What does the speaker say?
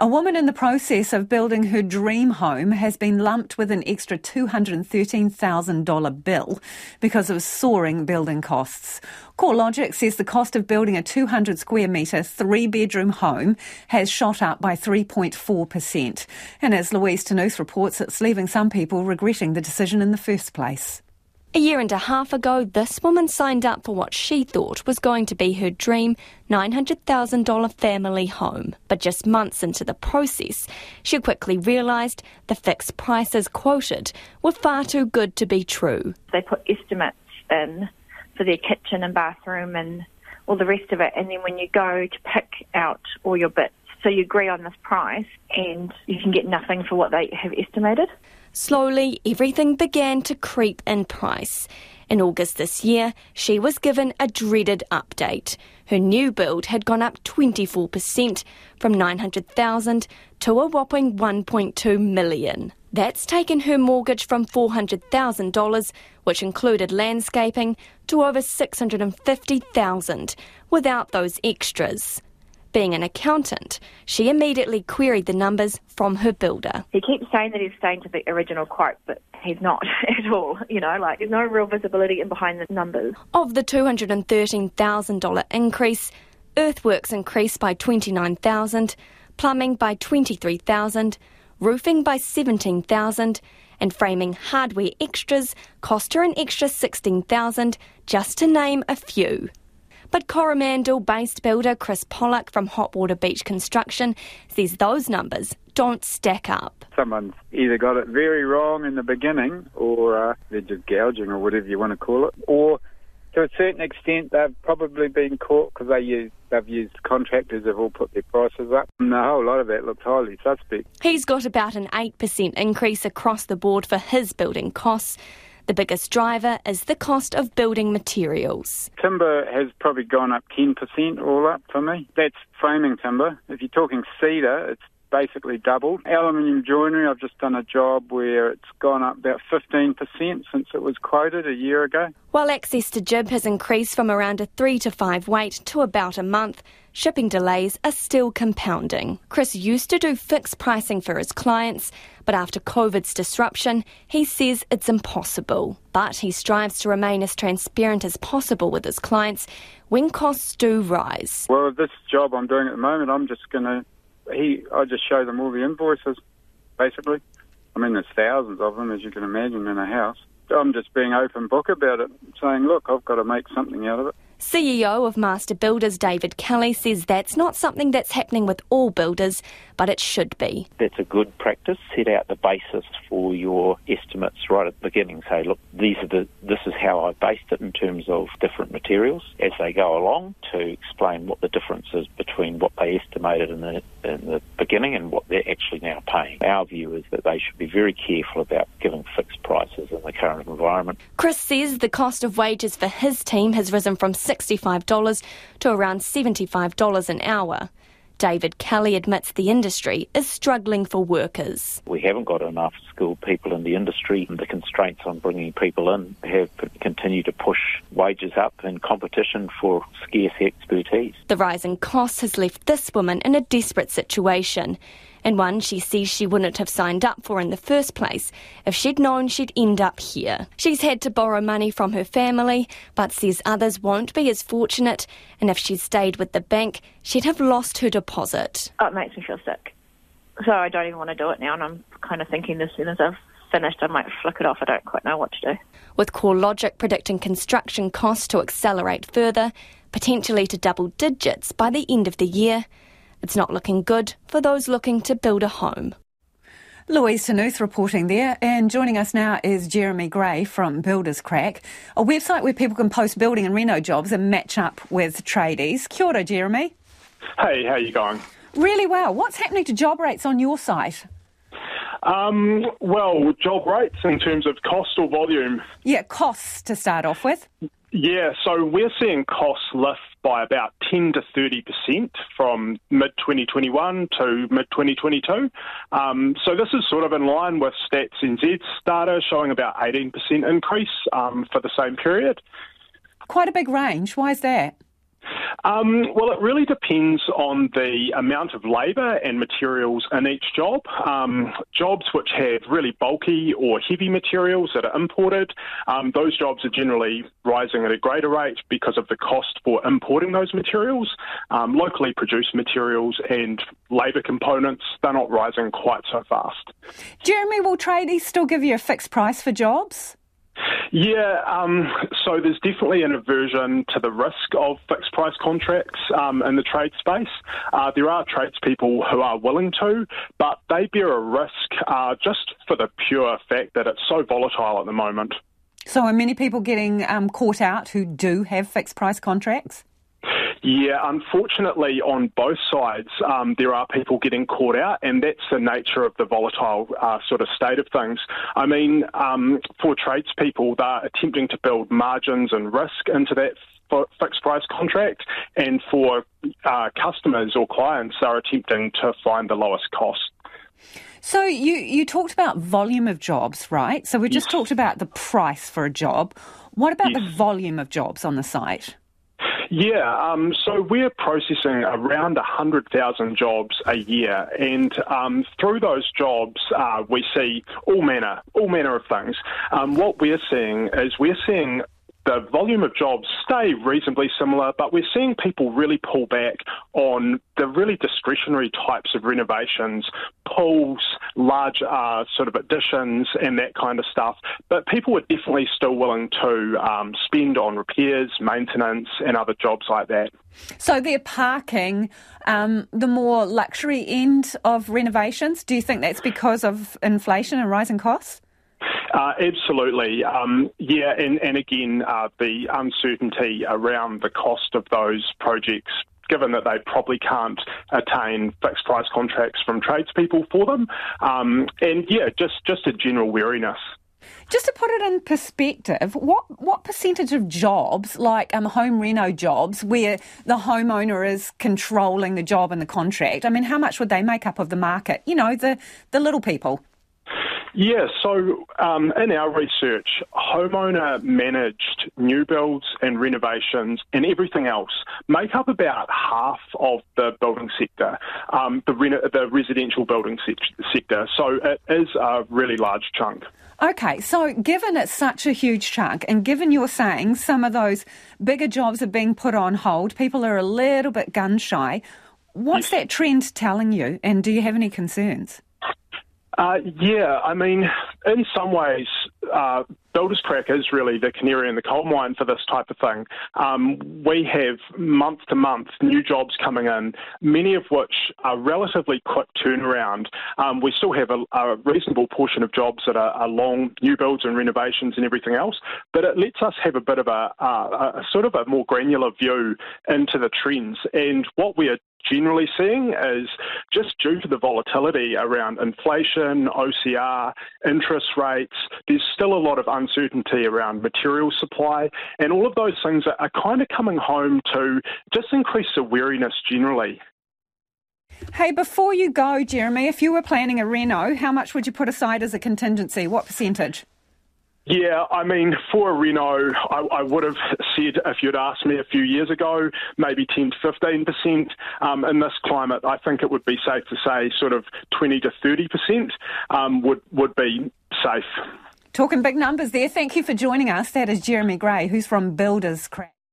A woman in the process of building her dream home has been lumped with an extra $213,000 bill because of soaring building costs. CoreLogic says the cost of building a 200 square metre, three-bedroom home has shot up by 3.4%. And as Louise Tanous reports, it's leaving some people regretting the decision in the first place. A year and a half ago, this woman signed up for what she thought was going to be her dream $900,000 family home. But just months into the process, she quickly realised the fixed prices quoted were far too good to be true. They put estimates in for their kitchen and bathroom and all the rest of it, and then when you go to pick out all your bits, so you agree on this price and you can get nothing for what they have estimated. Slowly, everything began to creep in price. In August this year, she was given a dreaded update. Her new build had gone up 24% from $900,000 to a whopping $1.2 million. That's taken her mortgage from $400,000, which included landscaping, to over $650,000 without those extras. Being an accountant, she immediately queried the numbers from her builder. He keeps saying that he's staying to the original quote, but he's not at all. You know, like, there's no real visibility in behind the numbers. Of the $213,000 increase, earthworks increased by $29,000, plumbing by $23,000, roofing by $17,000, and framing hardware extras cost her an extra $16,000, just to name a few. But Coromandel-based builder Chris Pollock from Hotwater Beach Construction says those numbers don't stack up. Someone's either got it very wrong in the beginning, or they're just gouging, or whatever you want to call it, or to a certain extent they've probably been caught because they've used contractors who've all put their prices up, and a whole lot of that looks highly suspect. He's got about an 8% increase across the board for his building costs. The biggest driver is the cost of building materials. Timber has probably gone up 10% all up for me. That's framing timber. If you're talking cedar, it's basically doubled. Aluminium joinery, I've just done a job where it's gone up about 15% since it was quoted a year ago. While access to jib has increased from around a 3 to 5 wait to about a month, shipping delays are still compounding. Chris used to do fixed pricing for his clients, but after COVID's disruption, he says it's impossible. But he strives to remain as transparent as possible with his clients when costs do rise. Well, this job I'm doing at the moment, I just show them all the invoices, basically. I mean, there's thousands of them, as you can imagine, in a house. I'm just being open book about it, saying, look, I've got to make something out of it. CEO of Master Builders, David Kelly, says that's not something that's happening with all builders, but it should be. That's a good practice. Set out the basis for your estimates right at the beginning. Say, look, this is how I based it in terms of different materials as they go along, to explain what the difference is between what they estimated in the beginning and what they're actually now paying. Our view is that they should be very careful about giving fixed prices in the current environment. Chris says the cost of wages for his team has risen from $65 to around $75 an hour. David Kelly admits the industry is struggling for workers. We haven't got enough skilled people in the industry, and the constraints on bringing people in have continued to push wages up in competition for scarce expertise. The rise in costs has left this woman in a desperate situation, and one she says she wouldn't have signed up for in the first place if she'd known she'd end up here. She's had to borrow money from her family, but says others won't be as fortunate, and if she'd stayed with the bank, she'd have lost her deposit. Oh, it makes me feel sick. So I don't even want to do it now, and I'm kind of thinking as soon as I've finished, I might flick it off. I don't quite know what to do. With CoreLogic predicting construction costs to accelerate further, potentially to double digits by the end of the year, it's not looking good for those looking to build a home. Louise Tanous reporting there, and joining us now is Jeremy Gray from Builders Crack, a website where people can post building and reno jobs and match up with tradies. Kia ora, Jeremy. Hey, how are you going? Really well. What's happening to job rates on your site? Well, job rates in terms of cost or volume? Yeah, costs to start off with. Yeah, so we're seeing costs lift by about 10 to 30% from mid-2021 to mid-2022. So this is sort of in line with Stats NZ's data showing about 18% increase for the same period. Quite a big range. Why is that? Well, it really depends on the amount of labour and materials in each job. Jobs which have really bulky or heavy materials that are imported, those jobs are generally rising at a greater rate because of the cost for importing those materials. Locally produced materials and labour components, they're not rising quite so fast. Jeremy, will tradies still give you a fixed price for jobs? Yeah, so there's definitely an aversion to the risk of fixed price contracts in the trade space. There are tradespeople who are willing to, but they bear a risk just for the pure fact that it's so volatile at the moment. So are many people getting caught out who do have fixed price contracts? Yeah, unfortunately, on both sides, there are people getting caught out, and that's the nature of the volatile sort of state of things. I mean, for tradespeople, they're attempting to build margins and risk into that fixed price contract, and for customers or clients, they're attempting to find the lowest cost. So you talked about volume of jobs, right? So we just yes. talked about the price for a job. What about yes. the volume of jobs on the site? Yeah, so we're processing around 100,000 jobs a year, and through those jobs we see all manner of things. What we're seeing is the volume of jobs stay reasonably similar, but we're seeing people really pull back on the really discretionary types of renovations, pools, large sort of additions and that kind of stuff. But people are definitely still willing to spend on repairs, maintenance and other jobs like that. So they're parking the more luxury end of renovations. Do you think that's because of inflation and rising costs? Absolutely. Yeah, and again, the uncertainty around the cost of those projects, given that they probably can't attain fixed price contracts from tradespeople for them. And yeah, just a general wariness. Just to put it in perspective, what percentage of jobs, like home reno jobs, where the homeowner is controlling the job and the contract, I mean, how much would they make up of the market? You know, the little people. Yeah, so in our research, homeowner-managed new builds and renovations and everything else make up about half of the building sector, the residential building sector. So it is a really large chunk. Okay, so given it's such a huge chunk and given you're saying some of those bigger jobs are being put on hold, people are a little bit gun-shy, what's yes. that trend telling you, and do you have any concerns? Yeah, I mean, in some ways, Builders Crack is really the canary in the coal mine for this type of thing. We have month to month new jobs coming in, many of which are relatively quick turnaround. We still have a reasonable portion of jobs that are long, new builds and renovations and everything else, but it lets us have a bit of a sort of a more granular view into the trends. And what we are generally seeing is just due to the volatility around inflation, OCR, interest rates, there's still a lot of uncertainty around material supply, and all of those things are kind of coming home to just increase the wariness generally. Hey, before you go, Jeremy, if you were planning a reno, how much would you put aside as a contingency? What percentage? Yeah, I mean, for a reno, I would have said if you'd asked me a few years ago, maybe 10 to 15%. In this climate, I think it would be safe to say sort of 20 to 30% would be safe. Talking big numbers there. Thank you for joining us. That is Jeremy Gray, who's from Builders Crack.